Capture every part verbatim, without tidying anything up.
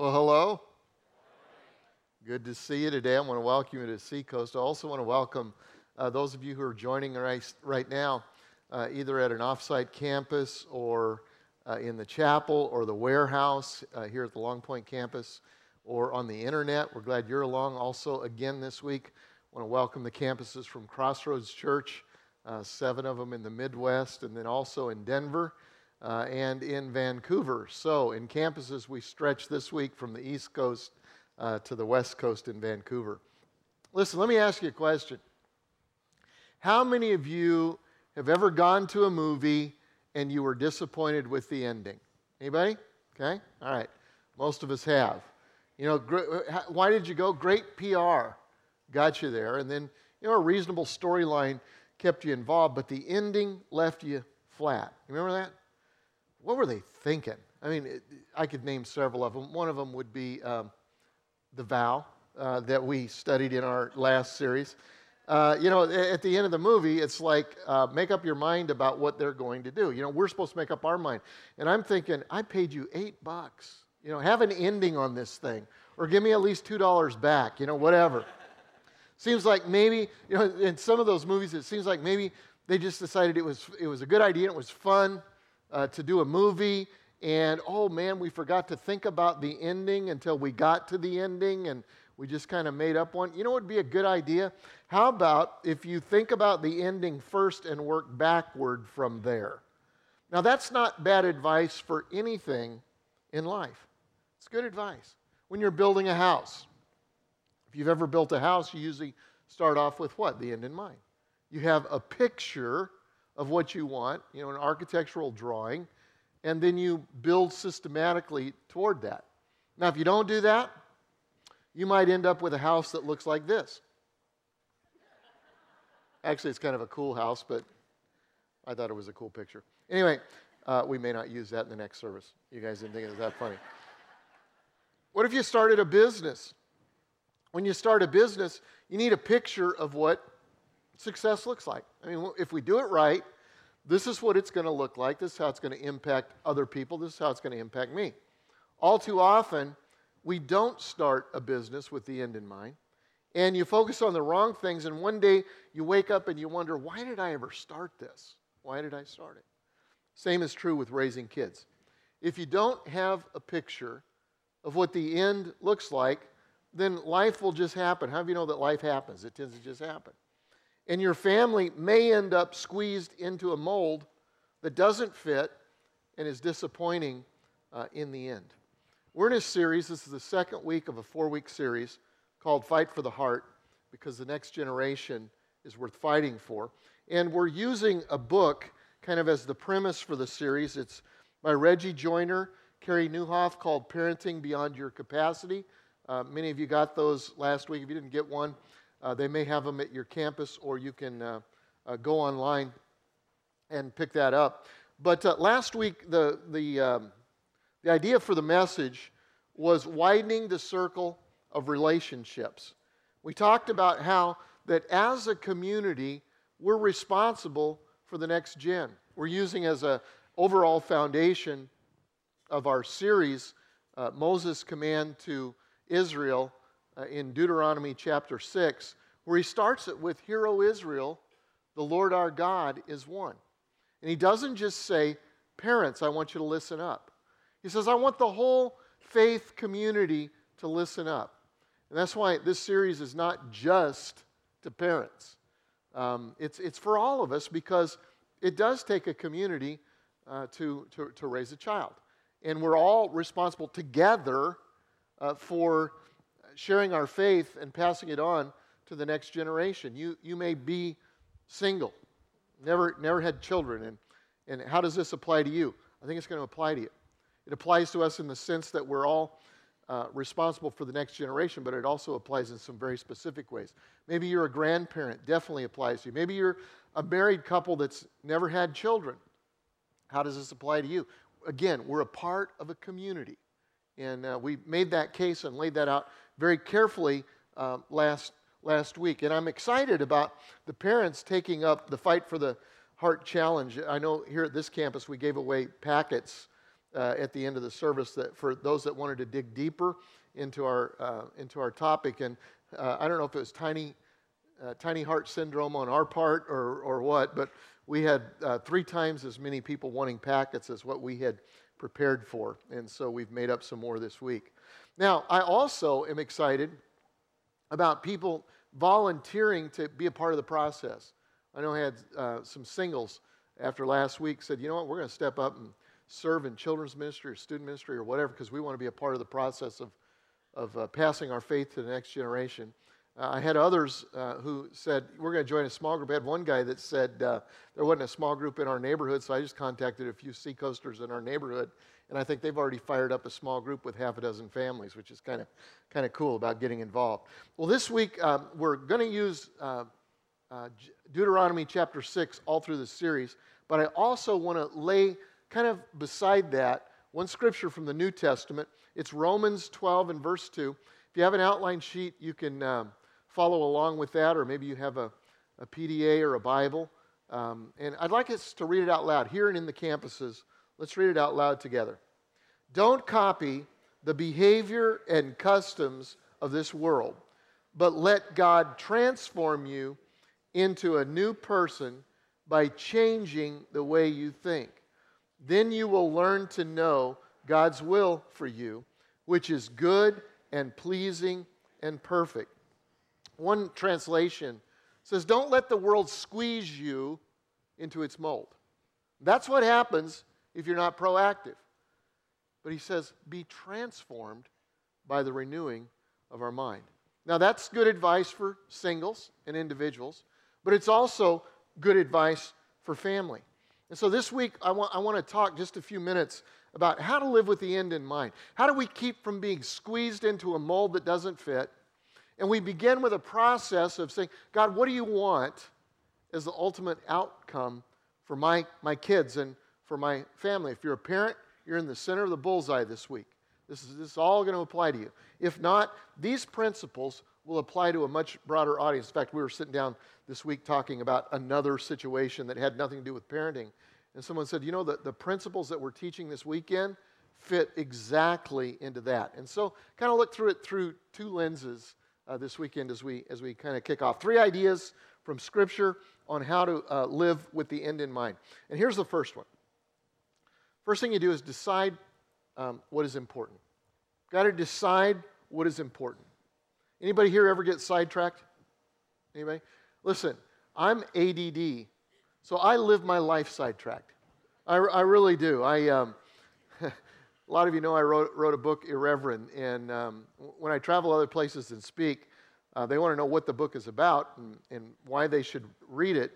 Well, hello. Good to see you today. I want to welcome you to Seacoast. I also want to welcome uh, those of you who are joining right, right now, uh, either at an offsite campus or uh, in the chapel or the warehouse uh, here at the Long Point campus or on the internet. We're glad you're along. Also, again this week, I want to welcome the campuses from Crossroads Church, uh, seven of them in the Midwest, and then also in Denver. Uh, and in Vancouver. So in campuses, we stretch this week from the East Coast uh, to the West Coast in Vancouver. Listen, let me ask you a question. How many of you have ever gone to a movie and you were disappointed with the ending? Anybody? Okay. All right. Most of us have. You know, gr- why did you go? Great P R got you there. And then, you know, a reasonable storyline kept you involved, but the ending left you flat. You remember that? What were they thinking? I mean, it, I could name several of them. One of them would be um, The Vow uh, that we studied in our last series. Uh, you know, at the end of the movie, it's like, uh, make up your mind about what they're going to do. You know, we're supposed to make up our mind. And I'm thinking, I paid you eight bucks. You know, have an ending on this thing. Or give me at least two dollars back, you know, whatever. Seems like maybe, you know, in some of those movies, it seems like maybe they just decided it was it was a good idea and it was fun. Uh, to do a movie, and oh man, we forgot to think about the ending until we got to the ending, and we just kind of made up one. You know what would be a good idea? How about if you think about the ending first and work backward from there? Now, that's not bad advice for anything in life. It's good advice. When you're building a house, if you've ever built a house, you usually start off with what? The end in mind. You have a picture of what you want, you know, an architectural drawing, and then you build systematically toward that. Now, if you don't do that, you might end up with a house that looks like this. Actually, it's kind of a cool house, but I thought it was a cool picture. Anyway, uh, we may not use that in the next service. You guys didn't think it was that funny. What if you started a business? When you start a business, you need a picture of what success looks like. I mean, if we do it right, this is what it's going to look like. This is how it's going to impact other people. This is how it's going to impact me. All too often, we don't start a business with the end in mind, and you focus on the wrong things, and one day you wake up and you wonder, why did I ever start this? Why did I start it? Same is true with raising kids. If you don't have a picture of what the end looks like, then life will just happen. How do you know that life happens? It tends to just happen. And your family may end up squeezed into a mold that doesn't fit and is disappointing uh, in the end. We're in a series. This is the second week of a four-week series called Fight for the Heart, because the next generation is worth fighting for. And we're using a book kind of as the premise for the series. It's by Reggie Joiner, Carrie Newhooff, called Parenting Beyond Your Capacity. Uh, many of you got those last week. If you didn't get one, Uh, they may have them at your campus, or you can uh, uh, go online and pick that up. But uh, last week, the the um, the idea for the message was widening the circle of relationships. We talked about how that as a community, we're responsible for the next gen. We're using as an overall foundation of our series, uh, Moses' command to Israel, Uh, in Deuteronomy chapter six, where he starts it with, "Hear, O Israel, the Lord our God is one." And he doesn't just say, "Parents, I want you to listen up." He says, "I want the whole faith community to listen up." And that's why this series is not just to parents. Um, it's, it's for all of us, because it does take a community uh, to, to, to raise a child. And we're all responsible together uh, for sharing our faith and passing it on to the next generation. You you may be single, never never had children, and, and how does this apply to you? I think it's going to apply to you. It applies to us in the sense that we're all uh, responsible for the next generation, but it also applies in some very specific ways. Maybe you're a grandparent, definitely applies to you. Maybe you're a married couple that's never had children. How does this apply to you? Again, we're a part of a community, and uh, we made that case and laid that out very carefully uh, last last week. And I'm excited about the parents taking up the Fight for the Heart challenge. I know here at this campus we gave away packets uh, at the end of the service that for those that wanted to dig deeper into our uh, into our topic. And uh, I don't know if it was tiny uh, tiny heart syndrome on our part or or what, but we had uh, three times as many people wanting packets as what we had prepared for, and so we've made up some more this week. Now, I also am excited about people volunteering to be a part of the process. I know I had uh, some singles after last week said, you know what, we're going to step up and serve in children's ministry or student ministry or whatever, because we want to be a part of the process of, of uh, passing our faith to the next generation. Uh, I had others uh, who said, we're going to join a small group. I had one guy that said uh, there wasn't a small group in our neighborhood, so I just contacted a few Seacoasters in our neighborhood, and I think they've already fired up a small group with half a dozen families, which is kind of kind of cool about getting involved. Well, this week um, we're going to use uh, uh, Deuteronomy chapter six all through the series, but I also want to lay kind of beside that one scripture from the New Testament. It's Romans twelve and verse two. If you have an outline sheet, you can um, follow along with that, or maybe you have a, a P D A or a Bible. Um, and I'd like us to read it out loud here and in the campuses. Let's read it out loud together. Don't copy the behavior and customs of this world, but let God transform you into a new person by changing the way you think. Then you will learn to know God's will for you, which is good and pleasing and perfect. One translation says, don't let the world squeeze you into its mold. That's what happens if you're not proactive. But he says, be transformed by the renewing of our mind. Now, that's good advice for singles and individuals, but it's also good advice for family. And so this week, I want, I want to talk just a few minutes about how to live with the end in mind. How do we keep from being squeezed into a mold that doesn't fit? And we begin with a process of saying, God, what do you want as the ultimate outcome for my, my kids and for my family? If you're a parent, you're in the center of the bullseye this week. This is, this is all going to apply to you. If not, these principles will apply to a much broader audience. In fact, we were sitting down this week talking about another situation that had nothing to do with parenting. And someone said, you know, the, the principles that we're teaching this weekend fit exactly into that. And so kind of look through it through two lenses uh, this weekend as we as we kind of kick off. Three ideas from Scripture on how to uh, live with the end in mind. And here's the first one. First thing you do is decide um, what is important. You've got to decide what is important. Anybody here ever get sidetracked? Anybody? Listen, I'm A D D. So I live my life sidetracked. I, I really do. I um, a lot of you know I wrote, wrote a book, Irreverent, and um, when I travel other places and speak, uh, they want to know what the book is about and, and why they should read it.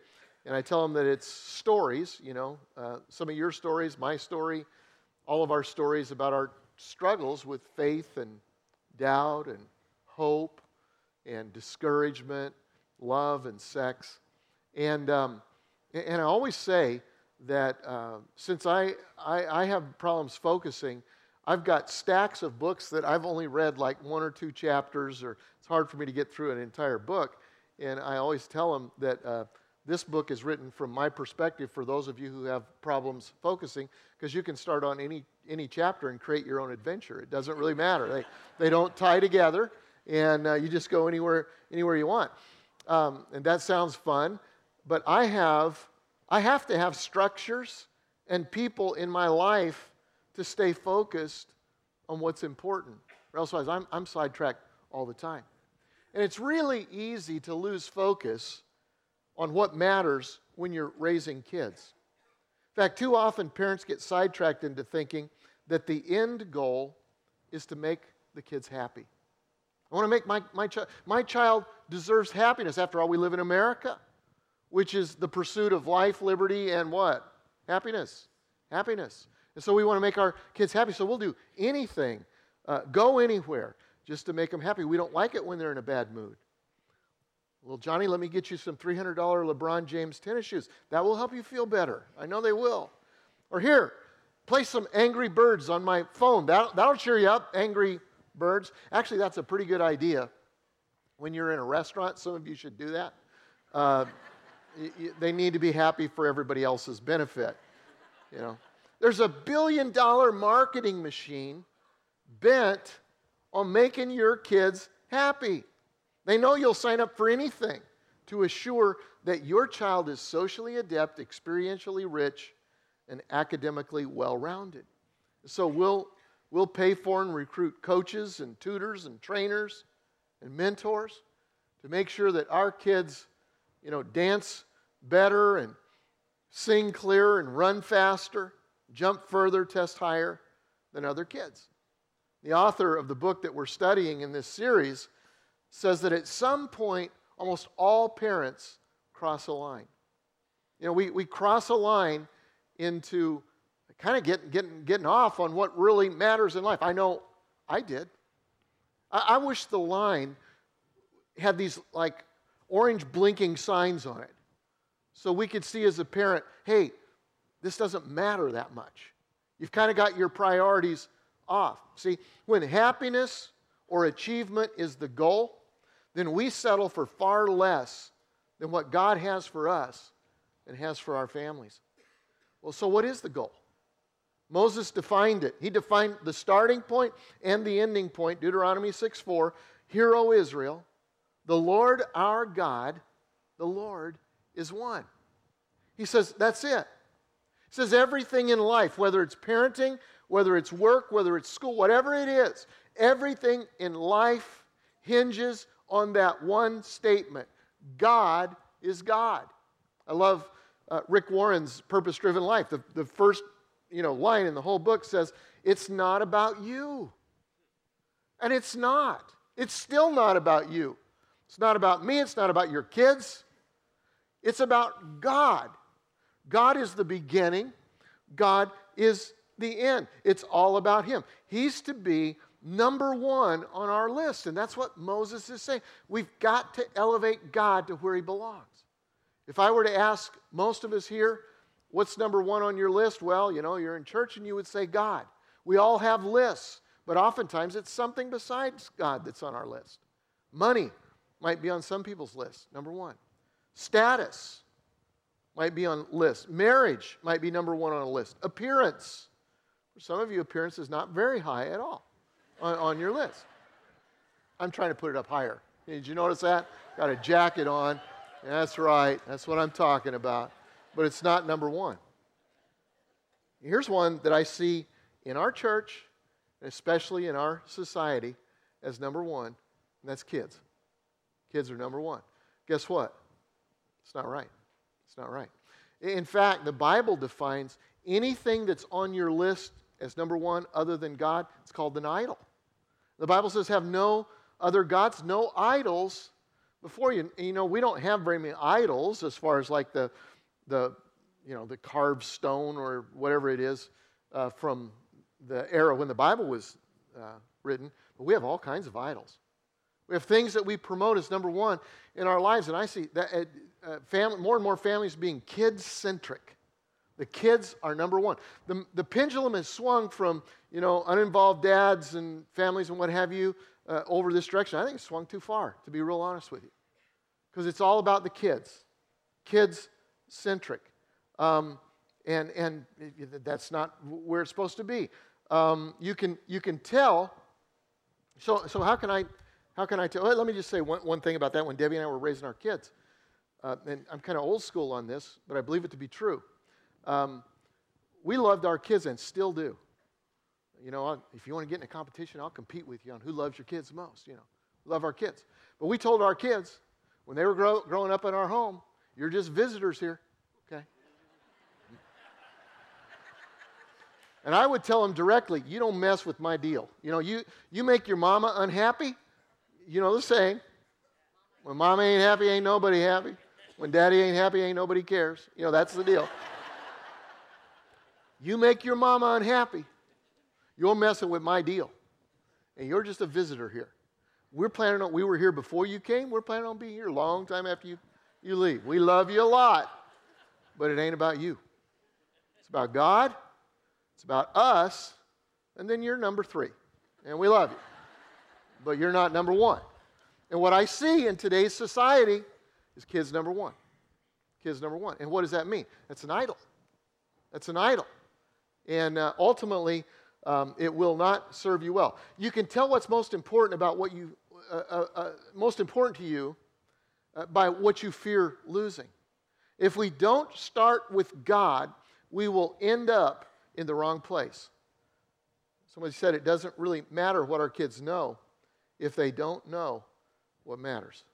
And I tell them that it's stories, you know, uh, some of your stories, my story, all of our stories about our struggles with faith and doubt and hope and discouragement, love and sex. And... Um, And I always say that uh, since I, I, I have problems focusing, I've got stacks of books that I've only read like one or two chapters, or it's hard for me to get through an entire book. And I always tell them that uh, this book is written from my perspective for those of you who have problems focusing, because you can start on any any chapter and create your own adventure. It doesn't really matter. They they don't tie together, and uh, you just go anywhere anywhere you want. Um, and that sounds fun. But I have, I have to have structures and people in my life to stay focused on what's important. Or else I'm, I'm sidetracked all the time. And it's really easy to lose focus on what matters when you're raising kids. In fact, too often parents get sidetracked into thinking that the end goal is to make the kids happy. I want to make my, my child, my child deserves happiness. After all, we live in America, which is the pursuit of life, liberty, and what? Happiness. Happiness. And so we want to make our kids happy, so we'll do anything, uh, go anywhere, just to make them happy. We don't like it when they're in a bad mood. Well, Johnny, let me get you some three hundred dollars LeBron James tennis shoes. That will help you feel better. I know they will. Or here, play some Angry Birds on my phone. That'll, that'll cheer you up, Angry Birds. Actually, that's a pretty good idea when you're in a restaurant. Some of you should do that. Uh, They need to be happy for everybody else's benefit, you know. There's a billion dollar marketing machine bent on making your kids happy. They know you'll sign up for anything to assure that your child is socially adept, experientially rich, and academically well-rounded. So we'll, we'll pay for and recruit coaches and tutors and trainers and mentors to make sure that our kids, you know, dance better and sing clearer and run faster, jump further, test higher than other kids. The author of the book that we're studying in this series says that at some point, almost all parents cross a line. You know, we, we cross a line into kind of getting, getting, getting off on what really matters in life. I know I did. I, I wish the line had these like orange blinking signs on it so we could see as a parent, hey, this doesn't matter that much. You've kind of got your priorities off. See, when happiness or achievement is the goal, then we settle for far less than what God has for us and has for our families. Well, so what is the goal? Moses defined it. He defined the starting point and the ending point, Deuteronomy six four. Hear, O Israel, the Lord our God, the Lord is one. He says, that's it. He says everything in life, whether it's parenting, whether it's work, whether it's school, whatever it is, everything in life hinges on that one statement. God is God. I love uh, Rick Warren's Purpose Driven Life. The, the first you know, line in the whole book says, it's not about you. And it's not. It's still not about you. It's not about me. It's not about your kids. It's about God. God is the beginning. God is the end. It's all about Him. He's to be number one on our list, and that's what Moses is saying. We've got to elevate God to where He belongs. If I were to ask most of us here, what's number one on your list? Well, you know, you're in church and you would say God. We all have lists, but oftentimes it's something besides God that's on our list. Money might be on some people's list, number one. Status might be on lists. Marriage might be number one on a list. Appearance. For some of you, appearance is not very high at all. On, on your list. I'm trying to put it up higher. Did you notice that? Got a jacket on. That's right. That's what I'm talking about. But it's not number one. Here's one that I see in our church, especially in our society, as number one, and that's kids. Kids are number one. Guess what? It's not right. It's not right. In fact, the Bible defines anything that's on your list as number one other than God, it's called an idol. The Bible says have no other gods, no idols before you. You know, we don't have very many idols as far as like the, the you know, the carved stone or whatever it is uh, from the era when the Bible was uh, written. But we have all kinds of idols. We have things that we promote as number one in our lives. And I see that uh, family, more and more families being kid-centric. The kids are number one. The, the pendulum has swung from, you know, uninvolved dads and families and what have you uh, over this direction. I think it's swung too far, to be real honest with you, because it's all about the kids, kids-centric. Um, and and that's not where it's supposed to be. Um, you can you can tell. So so how can I how can I tell? Well, let me just say one, one thing about that. When Debbie and I were raising our kids, uh, and I'm kind of old school on this, but I believe it to be true. Um, we loved our kids and still do. You know, if you want to get in a competition, I'll compete with you on who loves your kids most, you know. Love our kids. But we told our kids when they were grow, growing up in our home, you're just visitors here, okay? And I would tell them directly, you don't mess with my deal. You know, you, you make your mama unhappy, you know the saying, when mama ain't happy, ain't nobody happy. When daddy ain't happy, ain't nobody cares. You know, that's the deal. You make your mama unhappy, you're messing with my deal. And you're just a visitor here. We're planning on, we were here before you came, we're planning on being here a long time after you, you leave. We love you a lot, but it ain't about you. It's about God, it's about us, and then you're number three. And we love you, but you're not number one. And what I see in today's society is kids number one. Kids number one. And what does that mean? That's an idol. That's an idol. And uh, ultimately, um, it will not serve you well. You can tell what's most important about what you uh, uh, uh, most important to you uh, by what you fear losing. If we don't start with God, we will end up in the wrong place. Somebody said it doesn't really matter what our kids know if they don't know what matters.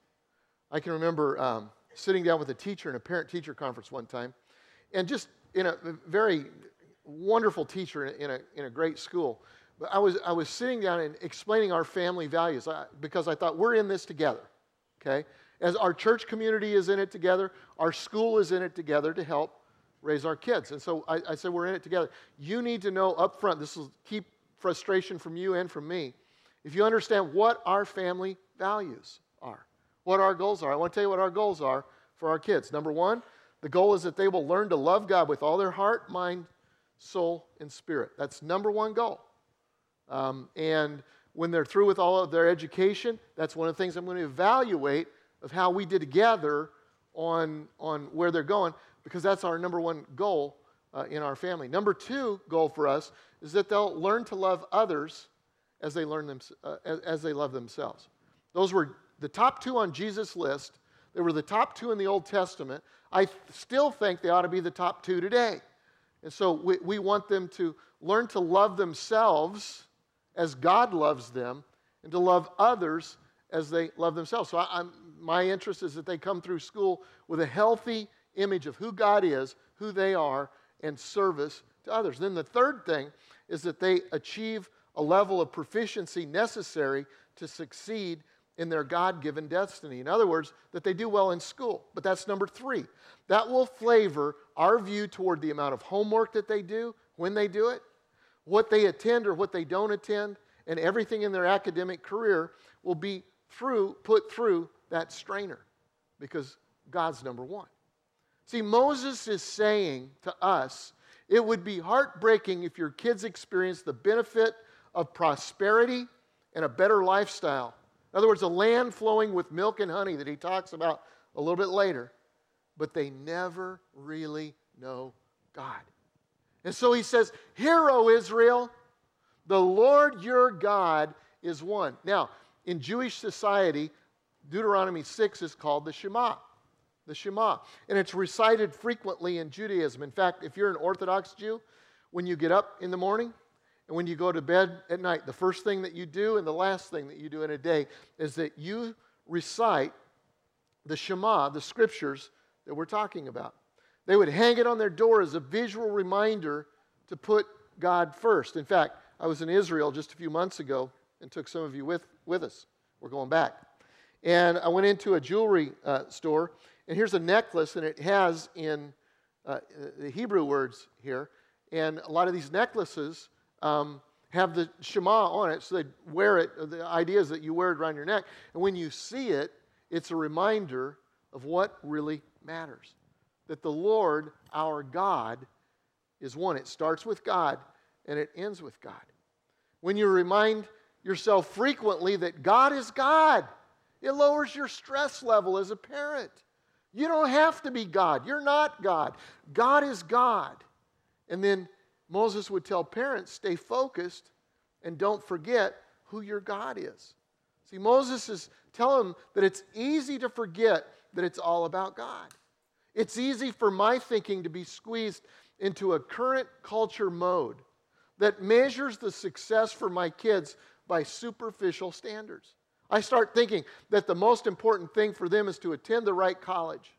I can remember um, sitting down with a teacher in a parent-teacher conference one time, and just in a very wonderful teacher in a in a great school. But I was I was sitting down and explaining our family values I, because I thought we're in this together, okay? As our church community is in it together, our school is in it together to help raise our kids. And so I, I said, we're in it together. You need to know up front, this will keep frustration from you and from me, if you understand what our family values are, what our goals are. I want to tell you what our goals are for our kids. Number one, the goal is that they will learn to love God with all their heart, mind, soul, and spirit. That's number one goal. Um, and when they're through with all of their education, that's one of the things I'm going to evaluate of how we did together on, on where they're going, because that's our number one goal uh, in our family. Number two goal for us is that they'll learn to love others as they learn them, uh, as, as they love themselves. Those were the top two on Jesus' list. They were the top two in the Old Testament. I th- still think they ought to be the top two today. And so we, we want them to learn to love themselves as God loves them and to love others as they love themselves. So I, I'm, my interest is that they come through school with a healthy image of who God is, who they are, and service to others. Then the third thing is that they achieve a level of proficiency necessary to succeed in their God-given destiny. In other words, that they do well in school. But that's number three. That will flavor our view toward the amount of homework that they do, when they do it, what they attend or what they don't attend, and everything in their academic career will be through put through that strainer because God's number one. See, Moses is saying to us, it would be heartbreaking if your kids experienced the benefit of prosperity and a better lifestyle. In other words, a land flowing with milk and honey that he talks about a little bit later, but they never really know God. And so he says, "Hear, O Israel, the Lord your God is one." Now, in Jewish society, Deuteronomy six is called the Shema. The Shema. And it's recited frequently in Judaism. In fact, if you're an Orthodox Jew, when you get up in the morning and when you go to bed at night, the first thing that you do and the last thing that you do in a day is that you recite the Shema, the scriptures that we're talking about. They would hang it on their door as a visual reminder to put God first. In fact, I was in Israel just a few months ago and took some of you with, with us. We're going back. And I went into a jewelry uh, store. And here's a necklace, and it has in uh, the Hebrew words here. And a lot of these necklaces um, have the Shema on it, so they wear it. The idea is that you wear it around your neck. And when you see it, it's a reminder of what really matters, that the Lord, our God, is one. It starts with God, and it ends with God. When you remind yourself frequently that God is God, it lowers your stress level as a parent. You don't have to be God. You're not God. God is God. And then Moses would tell parents, stay focused and don't forget who your God is. See, Moses is telling them that it's easy to forget that it's all about God. It's easy for my thinking to be squeezed into a current culture mode that measures the success for my kids by superficial standards. I start thinking that the most important thing for them is to attend the right college,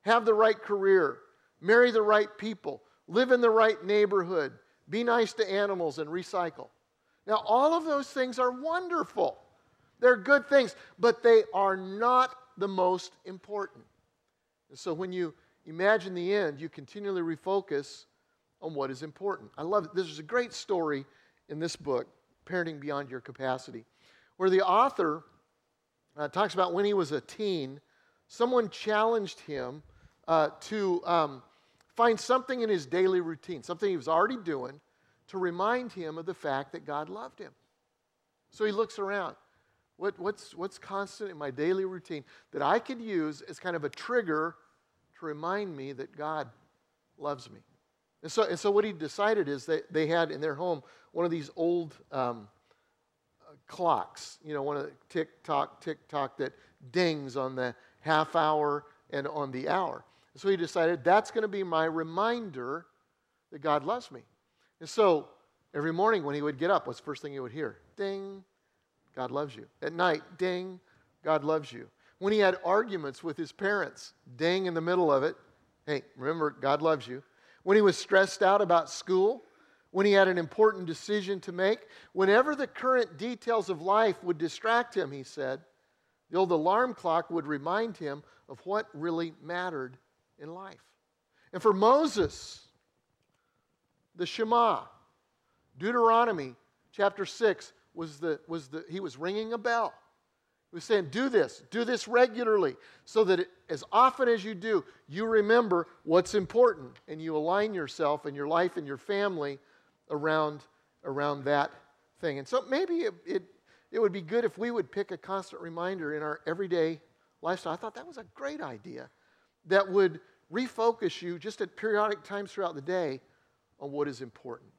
have the right career, marry the right people, live in the right neighborhood, be nice to animals, and recycle. Now, all of those things are wonderful. They're good things, but they are not the most important. And so when you imagine the end, you continually refocus on what is important. I love it. This is a great story in this book, Parenting Beyond Your Capacity, where the author uh, talks about when he was a teen, someone challenged him uh, to um, find something in his daily routine, something he was already doing, to remind him of the fact that God loved him. So he looks around. What, what's, what's constant in my daily routine that I could use as kind of a trigger to remind me that God loves me, And so, and so what he decided is that they had in their home one of these old um, clocks, you know, one of the tick-tock, tick-tock that dings on the half hour and on the hour. And so he decided that's going to be my reminder that God loves me. And so every morning when he would get up, what's the first thing he would hear? Ding, God loves you. At night, ding, God loves you. When he had arguments with his parents, ding in the middle of it, hey, remember, God loves you. When he was stressed out about school, when he had an important decision to make, whenever the current details of life would distract him, he said, the old alarm clock would remind him of what really mattered in life. And for Moses, the Shema, Deuteronomy chapter six, was the, was the, he was ringing a bell. He was saying, do this, do this regularly, so that it, as often as you do, you remember what's important, and you align yourself and your life and your family around, around that thing. And so maybe it, it, it would be good if we would pick a constant reminder in our everyday lifestyle. I thought that was a great idea that would refocus you just at periodic times throughout the day on what is important.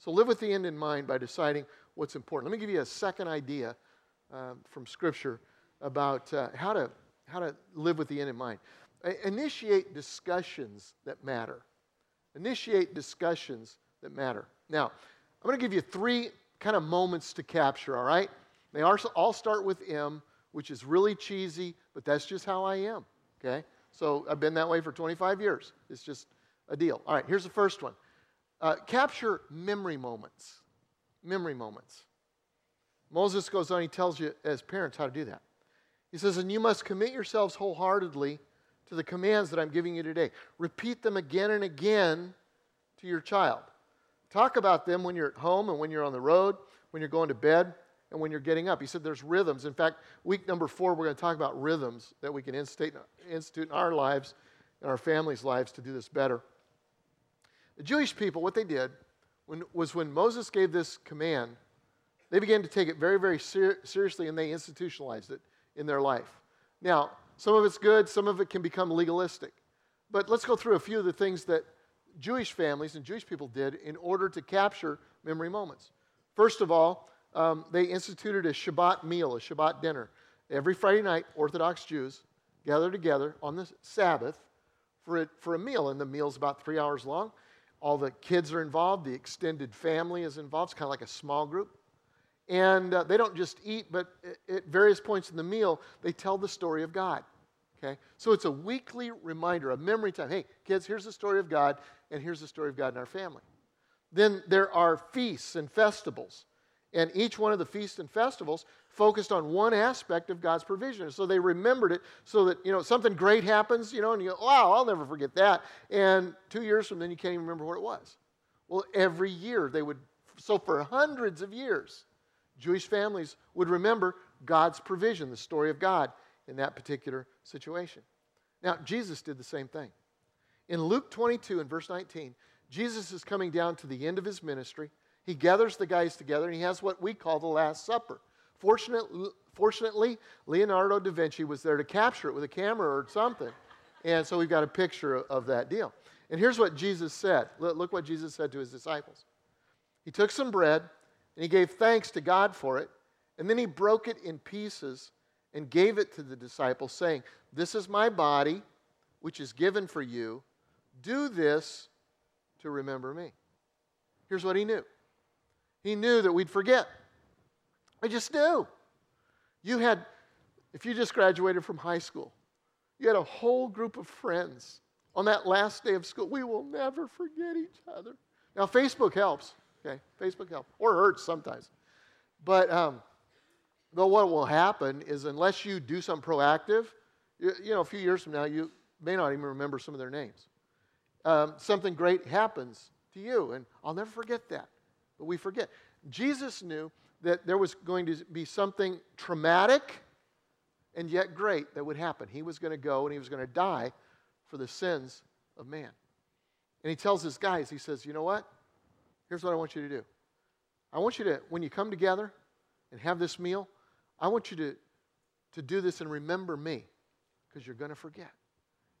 So live with the end in mind by deciding what's important. Let me give you a second idea Um, from Scripture about uh, how to how to live with the end in mind. Initiate discussions that matter. Initiate discussions that matter. Now, I'm going to give you three kind of moments to capture, all right? They are, all start with M, which is really cheesy, but that's just how I am, okay? So I've been that way for twenty-five years. It's just a deal. All right, here's the first one. Uh, capture memory moments. Memory moments. Moses goes on, he tells you as parents how to do that. He says, and you must commit yourselves wholeheartedly to the commands that I'm giving you today. Repeat them again and again to your child. Talk about them when you're at home and when you're on the road, when you're going to bed, and when you're getting up. He said there's rhythms. In fact, week number four, we're going to talk about rhythms that we can institute in our lives and our families' lives to do this better. The Jewish people, what they did when, was when Moses gave this command, they began to take it very, very ser- seriously, and they institutionalized it in their life. Now, some of it's good, some of it can become legalistic. But let's go through a few of the things that Jewish families and Jewish people did in order to capture memory moments. First of all, um, they instituted a Shabbat meal, a Shabbat dinner. Every Friday night, Orthodox Jews gather together on the Sabbath for a, for a meal, and the meal's about three hours long. All the kids are involved, the extended family is involved. It's kind of like a small group. And uh, they don't just eat, but at various points in the meal, they tell the story of God, okay? So it's a weekly reminder, a memory time. Hey, kids, here's the story of God, and here's the story of God in our family. Then there are feasts and festivals. And each one of the feasts and festivals focused on one aspect of God's provision. So they remembered it so that, you know, something great happens, you know, and you go, wow, I'll never forget that. And two years from then, you can't even remember what it was. Well, every year they would, so for hundreds of years, Jewish families would remember God's provision, the story of God in that particular situation. Now, Jesus did the same thing. In Luke twenty-two and verse nineteen, Jesus is coming down to the end of his ministry. He gathers the guys together, and he has what we call the Last Supper. Fortunately, fortunately Leonardo da Vinci was there to capture it with a camera or something, and so we've got a picture of that deal. And here's what Jesus said. Look what Jesus said to his disciples. He took some bread, and he gave thanks to God for it, and then he broke it in pieces and gave it to the disciples, saying, this is my body, which is given for you. Do this to remember me. Here's what he knew. He knew that we'd forget. I just knew. You had, if you just graduated from high school, you had a whole group of friends on that last day of school. We will never forget each other. Now, Facebook helps. Okay, Facebook helps, or hurts sometimes. But um, but what will happen is unless you do something proactive, you, you know, a few years from now, you may not even remember some of their names. Um, something great happens to you, and I'll never forget that, but we forget. Jesus knew that there was going to be something traumatic and yet great that would happen. He was going to go, and he was going to die for the sins of man. And he tells his guys, he says, you know what? Here's what I want you to do. I want you to, when you come together and have this meal, I want you to, to do this and remember me because you're going to forget.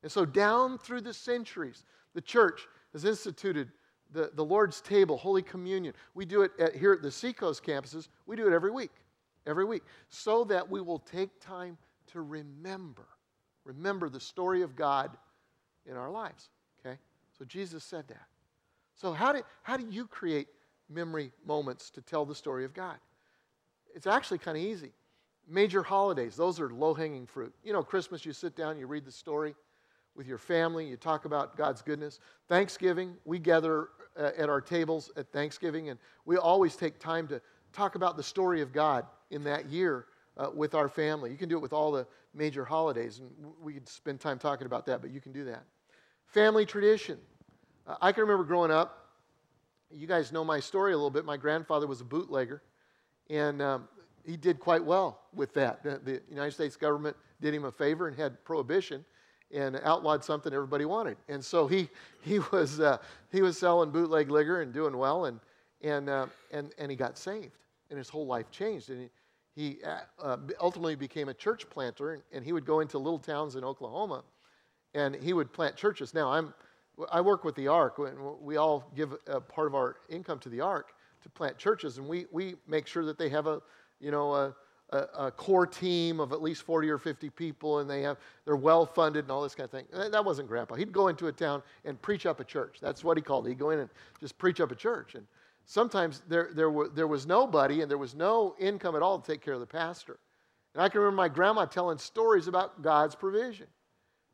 And so down through the centuries, the church has instituted the, the Lord's table, Holy Communion. We do it at, here at the Seacoast campuses. We do it every week, every week, so that we will take time to remember, remember the story of God in our lives, okay? So Jesus said that. So how do, how do you create memory moments to tell the story of God? It's actually kind of easy. Major holidays, those are low-hanging fruit. You know, Christmas, you sit down, you read the story with your family, you talk about God's goodness. Thanksgiving, we gather uh, at our tables at Thanksgiving, and we always take time to talk about the story of God in that year uh, with our family. You can do it with all the major holidays, and we could spend time talking about that, but you can do that. Family tradition. Uh, I can remember growing up, you guys know my story a little bit. My grandfather was a bootlegger, and um, he did quite well with that. The, the United States government did him a favor and had prohibition and outlawed something everybody wanted. And so he he was uh, he was selling bootleg liquor and doing well, and and uh, and and he got saved, and his whole life changed. And he, he uh, ultimately became a church planter, and, and he would go into little towns in Oklahoma, and he would plant churches. Now I'm I work with the Ark, and we all give a part of our income to the Ark to plant churches, and we, we make sure that they have a, you know, a, a, a core team of at least forty or fifty people, and they have, they're well-funded and all this kind of thing. That wasn't Grandpa. He'd go into a town and preach up a church. That's what he called it. He'd go in and just preach up a church, and sometimes there, there, were, there was nobody, and there was no income at all to take care of the pastor. And I can remember my grandma telling stories about God's provision.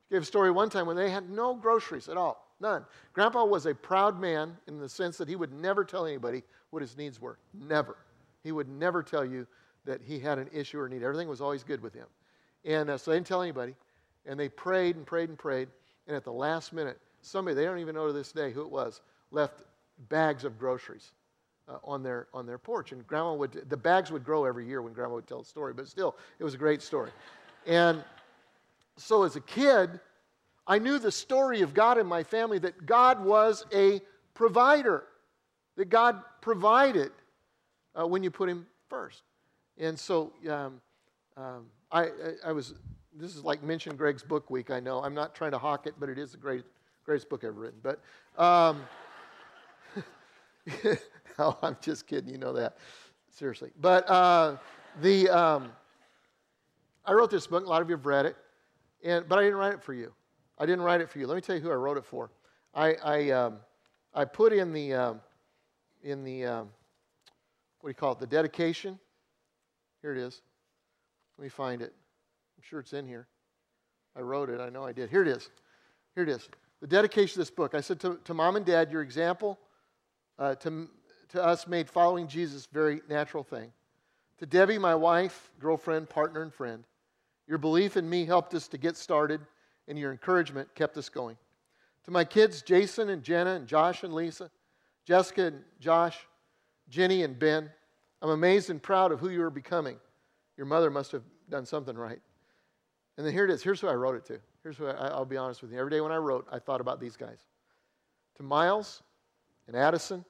She gave a story one time when they had no groceries at all. None. Grandpa was a proud man in the sense that he would never tell anybody what his needs were. Never. He would never tell you that he had an issue or need. Everything was always good with him. And uh, so they didn't tell anybody. And they prayed and prayed and prayed. And at the last minute, somebody, they don't even know to this day who it was, left bags of groceries uh, on their on their porch. And Grandma would, the bags would grow every year when Grandma would tell the story. But still, it was a great story. And so as a kid, I knew the story of God in my family, that God was a provider, that God provided uh, when you put Him first. And so um, um, I, I was, this is like mention Greg's book week, I know. I'm not trying to hawk it, but it is the greatest, greatest book ever written. But um, no, I'm just kidding, you know that, seriously. But uh, the um, I wrote this book, a lot of you have read it, and but I didn't write it for you. I didn't write it for you. Let me tell you who I wrote it for. I I, um, I put in the um, in the um, what do you call it? The dedication. Here it is. Let me find it. I'm sure it's in here. I wrote it. I know I did. Here it is. Here it is. The dedication of this book. I said to, to Mom and Dad, your example uh, to to us made following Jesus a very natural thing. To Debbie, my wife, girlfriend, partner, and friend, your belief in me helped us to get started, and your encouragement kept us going. To my kids, Jason and Jenna and Josh and Lisa, Jessica and Josh, Jenny and Ben, I'm amazed and proud of who you are becoming. Your mother must have done something right. And then here it is. Here's who I wrote it to. Here's who I, I'll be honest with you. Every day when I wrote, I thought about these guys. To Miles and Addison,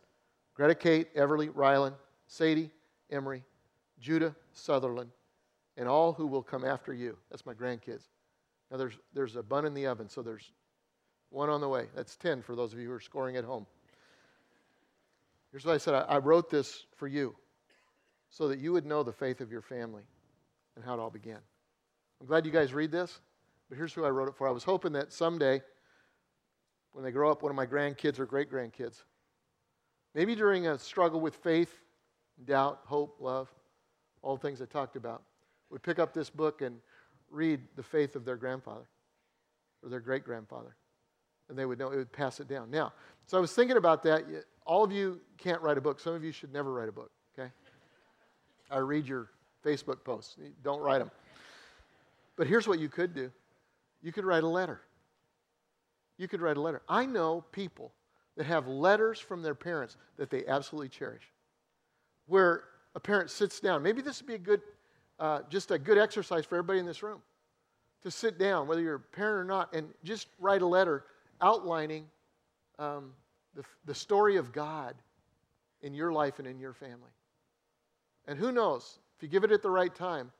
Greta Kate, Everly, Rylan, Sadie, Emery, Judah, Sutherland, and all who will come after you. That's my grandkids. Now, there's, there's a bun in the oven, so there's one on the way. That's ten for those of you who are scoring at home. Here's what I said. I, I wrote this for you so that you would know the faith of your family and how it all began. I'm glad you guys read this, but here's who I wrote it for. I was hoping that someday when they grow up, one of my grandkids or great-grandkids, maybe during a struggle with faith, doubt, hope, love, all the things I talked about, would pick up this book and read the faith of their grandfather or their great-grandfather, and they would know, it would pass it down. Now, so I was thinking about that. All of you can't write a book. Some of you should never write a book, okay? I read your Facebook posts. Don't write them. But here's what you could do. You could write a letter. You could write a letter. I know people that have letters from their parents that they absolutely cherish, where a parent sits down. Maybe this would be a good Uh, just a good exercise for everybody in this room, to sit down, whether you're a parent or not, and just write a letter outlining um, the, the story of God in your life and in your family. And who knows, if you give it at the right time,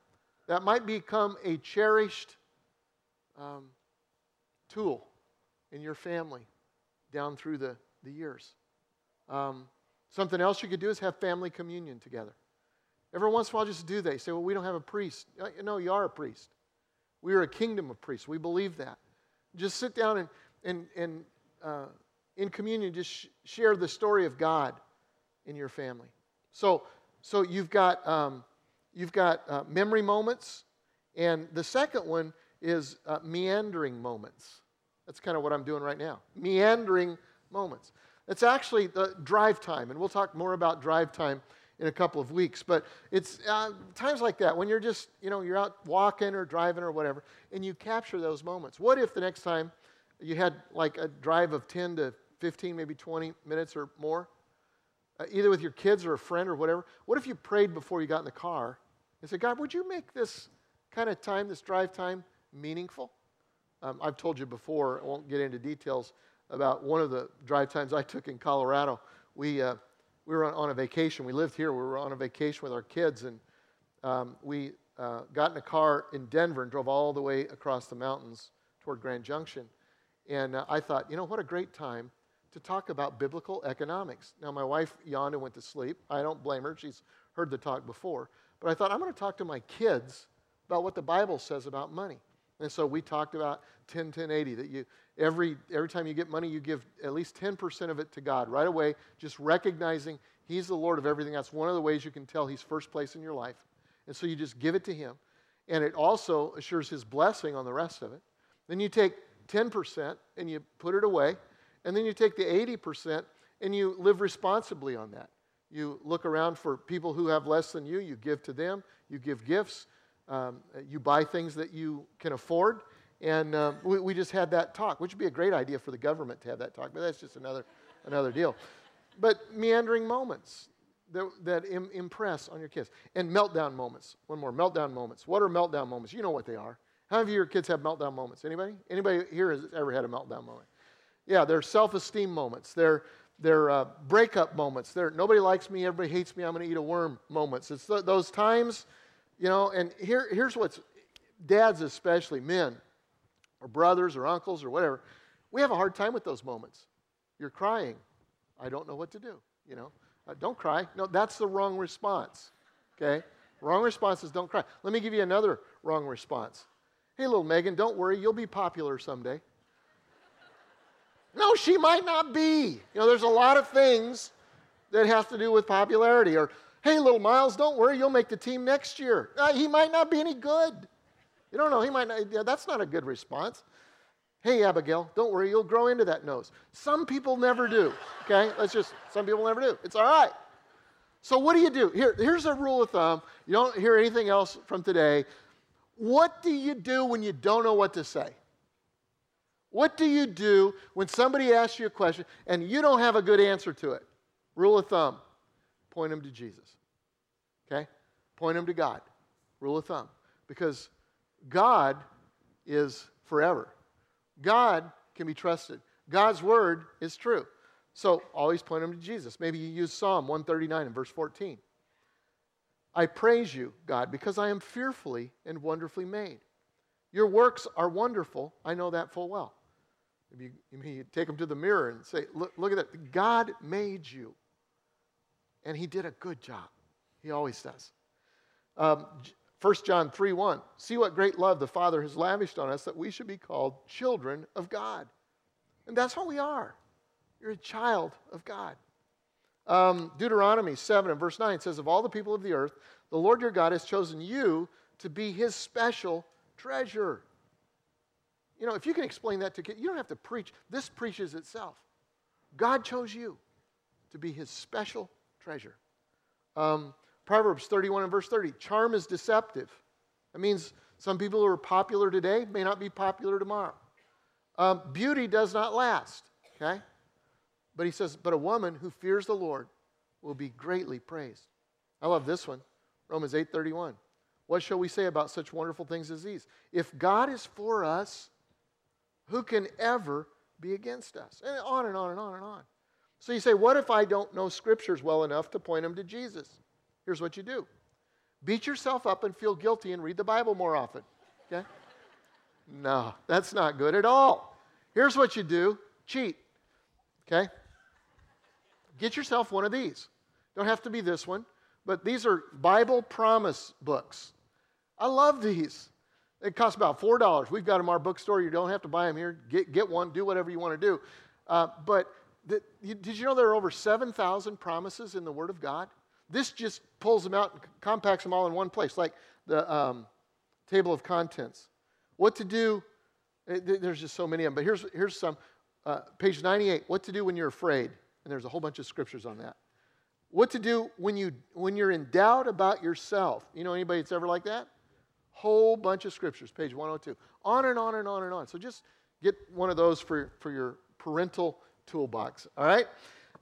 that might become a cherished um, tool in your family down through the, the years. Um, something else you could do is have family communion together. Every once in a while, just do that. You say, well, we don't have a priest. No, you are a priest. We are a kingdom of priests. We believe that. Just sit down and, and, and uh, in communion, just sh- share the story of God in your family. So, so you've got, um, you've got uh, memory moments, and the second one is uh, meandering moments. That's kind of what I'm doing right now. Meandering moments. It's actually the drive time, and we'll talk more about drive time in a couple of weeks, but it's uh, times like that when you're just, you know, you're out walking or driving or whatever, and you capture those moments. What if the next time you had like a drive of ten to fifteen, maybe twenty minutes or more, uh, either with your kids or a friend or whatever, what if you prayed before you got in the car and said, God, would you make this kind of time, this drive time, meaningful? Um, I've told you before, I won't get into details about one of the drive times I took in Colorado. We, uh, We were on a vacation. We lived here. We were on a vacation with our kids, and um, we uh, got in a car in Denver and drove all the way across the mountains toward Grand Junction. And uh, I thought, you know, what a great time to talk about biblical economics. Now, my wife yawned and went to sleep. I don't blame her. She's heard the talk before. But I thought, I'm going to talk to my kids about what the Bible says about money. And so we talked about ten, ten, eighty, that you every every time you get money, you give at least ten percent of it to God right away, just recognizing He's the Lord of everything. That's one of the ways you can tell He's first place in your life. And so you just give it to Him. And it also assures His blessing on the rest of it. Then you take ten percent and you put it away. And then you take the eighty percent and you live responsibly on that. You look around for people who have less than you. You give to them. You give gifts. Um, you buy things that you can afford, and um, we, we just had that talk, which would be a great idea for the government to have that talk, but that's just another another deal. But meandering moments that, that im- impress on your kids. And meltdown moments. One more, meltdown moments. What are meltdown moments? You know what they are. How many of your kids have meltdown moments? Anybody? Anybody here has ever had a meltdown moment? Yeah, they're self-esteem moments. They're They're uh, breakup moments. They're nobody likes me, everybody hates me, I'm going to eat a worm moments. It's th- those times... You know, and here, here's what's, dads especially, men, or brothers or uncles or whatever, we have a hard time with those moments. You're crying. I don't know what to do, you know. Uh, don't cry. No, that's the wrong response, okay? Wrong response is don't cry. Let me give you another wrong response. Hey, little Megan, don't worry. You'll be popular someday. No, she might not be. You know, there's a lot of things that have to do with popularity. Or, hey, little Miles, don't worry, you'll make the team next year. Uh, he might not be any good. You don't know, he might not. That's not a good response. Hey, Abigail, don't worry, you'll grow into that nose. Some people never do, okay? Let's just, some people never do. It's all right. So what do you do? Here, here's a rule of thumb. You don't hear anything else from today. What do you do when you don't know what to say? What do you do when somebody asks you a question and you don't have a good answer to it? Rule of thumb. Point them to Jesus, okay? Point them to God, rule of thumb, because God is forever. God can be trusted. God's word is true. So always point them to Jesus. Maybe you use Psalm one thirty-nine and verse fourteen. I praise you, God, because I am fearfully and wonderfully made. Your works are wonderful. I know that full well. Maybe you take them to the mirror and say, look, look at that. God made you. And He did a good job. He always does. Um, First John three one, see what great love the Father has lavished on us that we should be called children of God. And that's what we are. You're a child of God. Um, Deuteronomy seven and verse nine says, of all the people of the earth, the Lord your God has chosen you to be His special treasure. You know, if you can explain that to kids, you don't have to preach. This preaches itself. God chose you to be His special treasure. Um, Proverbs thirty-one and verse thirty, charm is deceptive. That means some people who are popular today may not be popular tomorrow. Um, beauty does not last, okay? But he says, but a woman who fears the Lord will be greatly praised. I love this one, Romans eight thirty-one. What shall we say about such wonderful things as these? If God is for us, who can ever be against us? And on and on and on and on. So you say, what if I don't know scriptures well enough to point them to Jesus? Here's what you do. Beat yourself up and feel guilty and read the Bible more often, okay? No, that's not good at all. Here's what you do. Cheat. Okay? Get yourself one of these. Don't have to be this one, but these are Bible promise books. I love these. They cost about four dollars. We've got them in our bookstore. You don't have to buy them here. Get, get one. Do whatever you want to do. Uh, but the, you, did you know there are over seven thousand promises in the Word of God? This just pulls them out and compacts them all in one place, like the um, table of contents. What to do. It, there's just so many of them. But here's, here's some. Uh, page ninety-eight, what to do when you're afraid. And there's a whole bunch of scriptures on that. What to do when, you, when you're in doubt about yourself. You know anybody that's ever like that? Whole bunch of scriptures, page one oh two. On and on and on and on. So just get one of those for, for your parental toolbox, all right?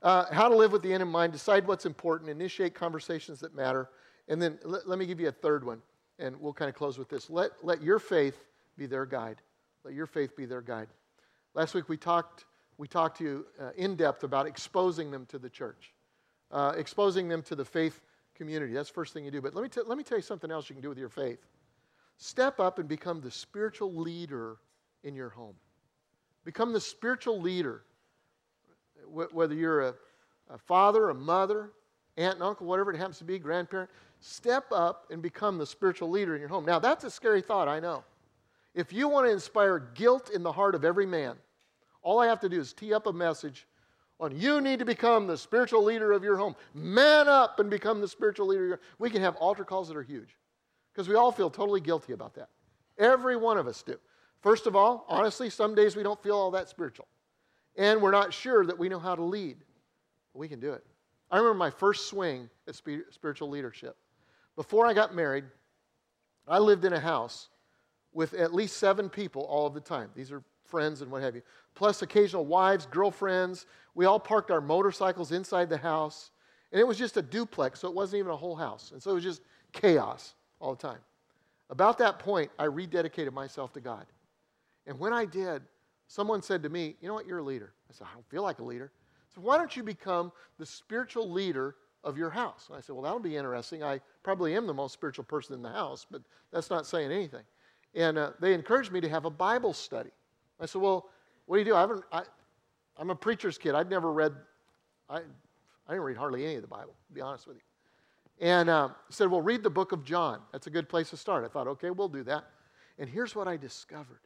Uh, how to live with the end in mind, decide what's important, initiate conversations that matter. And then l- let me give you a third one, and we'll kind of close with this. Let, let your faith be their guide. Let your faith be their guide. Last week we talked, we talked to you uh, in depth about exposing them to the church, uh, exposing them to the faith community. That's the first thing you do. But let me, t- let me tell you something else you can do with your faith. Step up and become the spiritual leader in your home. Become the spiritual leader. Wh- whether you're a, a father, a mother, aunt and uncle, whatever it happens to be, grandparent, step up and become the spiritual leader in your home. Now, that's a scary thought, I know. If you want to inspire guilt in the heart of every man, all I have to do is tee up a message on you need to become the spiritual leader of your home. Man up and become the spiritual leader of your home. We can have altar calls that are huge because we all feel totally guilty about that. Every one of us do. First of all, honestly, some days we don't feel all that spiritual, and we're not sure that we know how to lead. We can do it. I remember my first swing at spiritual leadership. Before I got married, I lived in a house with at least seven people all of the time. These are friends and what have you, plus occasional wives, girlfriends. We all parked our motorcycles inside the house, and it was just a duplex, so it wasn't even a whole house, and so it was just chaos all the time. About that point, I rededicated myself to God, and when I did, someone said to me, you know what, you're a leader. I said, I don't feel like a leader. So why don't you become the spiritual leader of your house? And I said, well, that'll be interesting. I probably am the most spiritual person in the house, but that's not saying anything. And uh, they encouraged me to have a Bible study. I said, well, what do you do? I haven't, I, I'm a preacher's kid. I'd never read, I, I didn't read hardly any of the Bible, to be honest with you. And uh, said, well, read the book of John. That's a good place to start. I thought, okay, we'll do that. And here's what I discovered.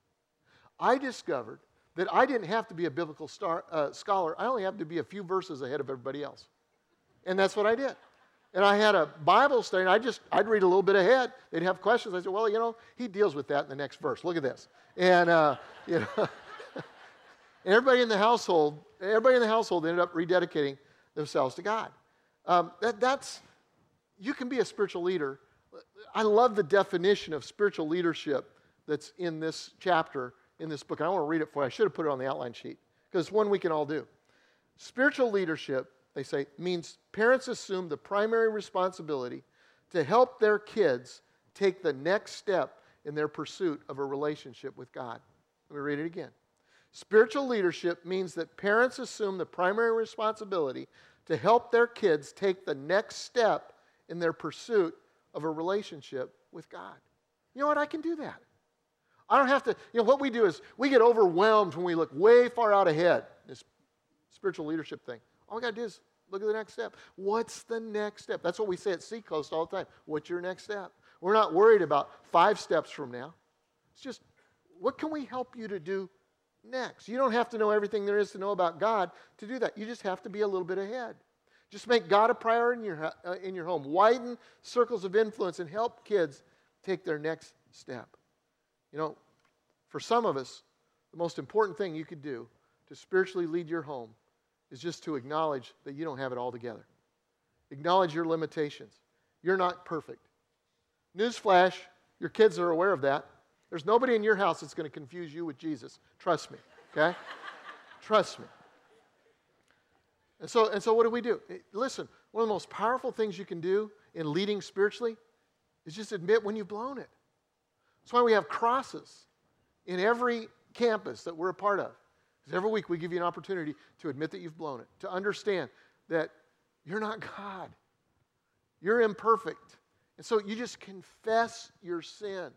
I discovered that I didn't have to be a biblical star, uh, scholar. I only had to be a few verses ahead of everybody else. And that's what I did. And I had a Bible study, and I just, I'd read a little bit ahead. They'd have questions. I said, well, you know, he deals with that in the next verse. Look at this. And, uh, you know, and everybody in the household, everybody in the household ended up rededicating themselves to God. Um, that, that's, you can be a spiritual leader. I love the definition of spiritual leadership that's in this chapter, in this book. I want to read it for you. I should have put it on the outline sheet, because it's one we can all do. Spiritual leadership, they say, means parents assume the primary responsibility to help their kids take the next step in their pursuit of a relationship with God. Let me read it again. Spiritual leadership means that parents assume the primary responsibility to help their kids take the next step in their pursuit of a relationship with God. You know what? I can do that. I don't have to, you know, what we do is we get overwhelmed when we look way far out ahead, this spiritual leadership thing. All I got to do is look at the next step. What's the next step? That's what we say at Seacoast all the time. What's your next step? We're not worried about five steps from now. It's just, what can we help you to do next? You don't have to know everything there is to know about God to do that. You just have to be a little bit ahead. Just make God a priority in your, uh, in your home. Widen circles of influence and help kids take their next step. You know, for some of us, the most important thing you could do to spiritually lead your home is just to acknowledge that you don't have it all together. Acknowledge your limitations. You're not perfect. Newsflash, your kids are aware of that. There's nobody in your house that's going to confuse you with Jesus. Trust me, okay? Trust me. And so, and so what do we do? Listen, one of the most powerful things you can do in leading spiritually is just admit when you've blown it. That's why we have crosses in every campus that we're a part of. Every week we give you an opportunity to admit that you've blown it, to understand that you're not God. You're imperfect. And so you just confess your sin.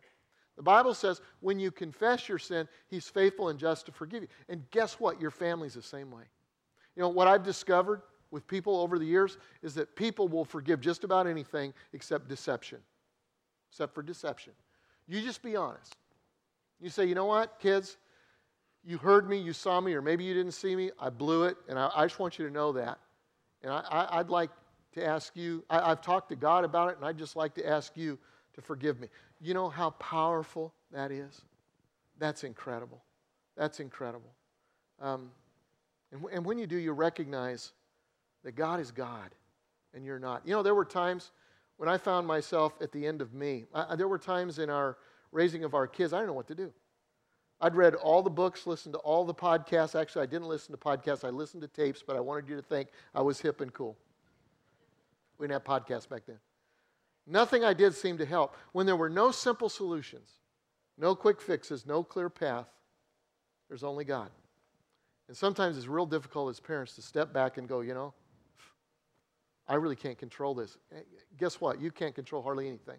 The Bible says when you confess your sin, He's faithful and just to forgive you. And guess what? Your family's the same way. You know, what I've discovered with people over the years is that people will forgive just about anything except deception. Except for deception. You just be honest. You say, you know what, kids? You heard me, you saw me, or maybe you didn't see me. I blew it, and I, I just want you to know that. And I, I, I'd like to ask you, I, I've talked to God about it, and I'd just like to ask you to forgive me. You know how powerful that is? That's incredible. That's incredible. Um, and, and when you do, you recognize that God is God, and you're not. You know, there were times when I found myself at the end of me. I, there were times in our raising of our kids, I didn't know what to do. I'd read all the books, listened to all the podcasts. Actually, I didn't listen to podcasts. I listened to tapes, but I wanted you to think I was hip and cool. We didn't have podcasts back then. Nothing I did seemed to help. When there were no simple solutions, no quick fixes, no clear path, there's only God. And sometimes it's real difficult as parents to step back and go, you know, I really can't control this. Guess what? You can't control hardly anything.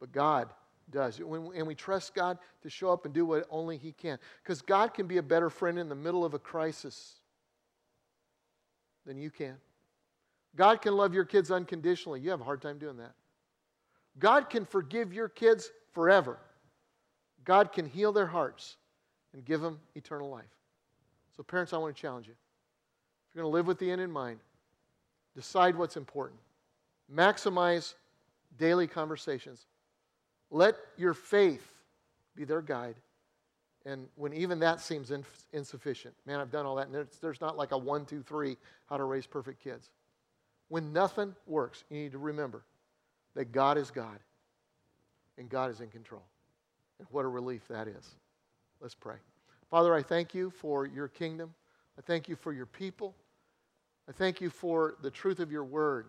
But God does. And we trust God to show up and do what only He can. Because God can be a better friend in the middle of a crisis than you can. God can love your kids unconditionally. You have a hard time doing that. God can forgive your kids forever. God can heal their hearts and give them eternal life. So parents, I want to challenge you. If you're going to live with the end in mind, decide what's important. Maximize daily conversations. Let your faith be their guide. And when even that seems inf- insufficient, man, I've done all that, and there's, there's not like a one, two, three, how to raise perfect kids. When nothing works, you need to remember that God is God, and God is in control. And what a relief that is. Let's pray. Father, I thank you for your kingdom. I thank you for your people. I thank you for the truth of your word.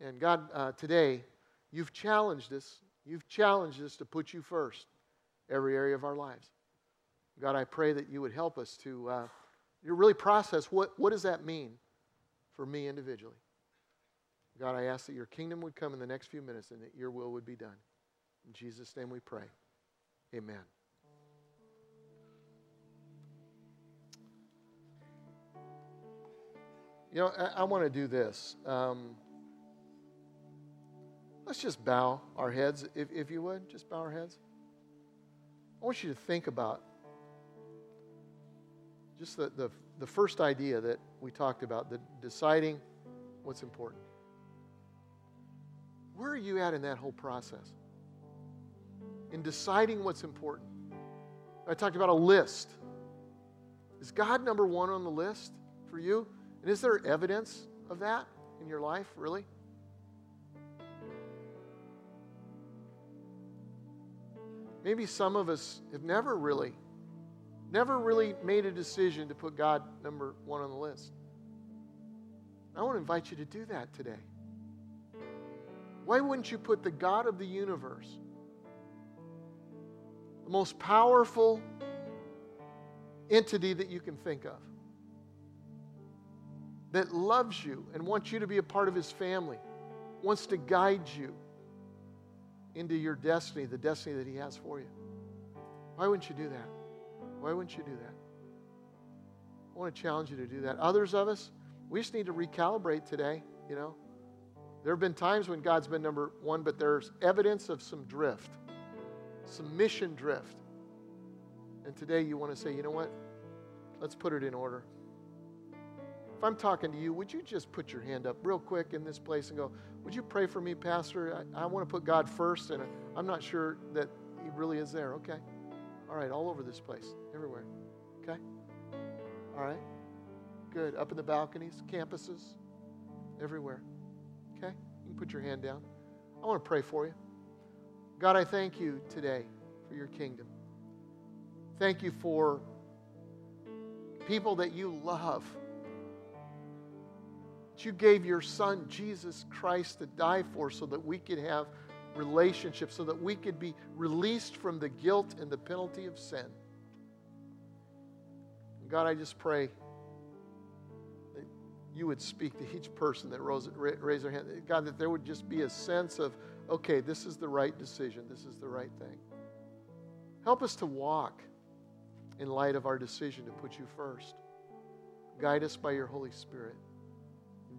And God, uh, today, you've challenged us. You've challenged us to put you first every area of our lives. God, I pray that you would help us to uh, really process what, what does that mean for me individually. God, I ask that your kingdom would come in the next few minutes and that your will would be done. In Jesus' name we pray. Amen. You know, I, I want to do this. Um, Let's just bow our heads, if, if you would. Just bow our heads. I want you to think about just the, the, the first idea that we talked about, the deciding what's important. Where are you at in that whole process? In deciding what's important. I talked about a list. Is God number one on the list for you? And is there evidence of that in your life, really? Maybe some of us have never really, never really made a decision to put God number one on the list. I want to invite you to do that today. Why wouldn't you put the God of the universe, the most powerful entity that you can think of, that loves you and wants you to be a part of His family, wants to guide you into your destiny, the destiny that He has for you? Why wouldn't you do that? Why wouldn't you do that? I want to challenge you to do that. Others of us, we just need to recalibrate today, you know. There have been times when God's been number one, but there's evidence of some drift, some mission drift. And today you want to say, you know what? Let's put it in order. If I'm talking to you, would you just put your hand up real quick in this place and go, would you pray for me, Pastor? I, I want to put God first, and I'm not sure that He really is there. Okay. All right, all over this place, everywhere. Okay? All right. Good. Up in the balconies, campuses, everywhere. Okay? You can put your hand down. I want to pray for you. God, I thank you today for your kingdom. Thank you for people that you love. You gave your Son, Jesus Christ, to die for so that we could have relationships, so that we could be released from the guilt and the penalty of sin. And God, I just pray that you would speak to each person that rose, raised their hand. God, that there would just be a sense of, okay, this is the right decision. This is the right thing. Help us to walk in light of our decision to put you first. Guide us by your Holy Spirit. In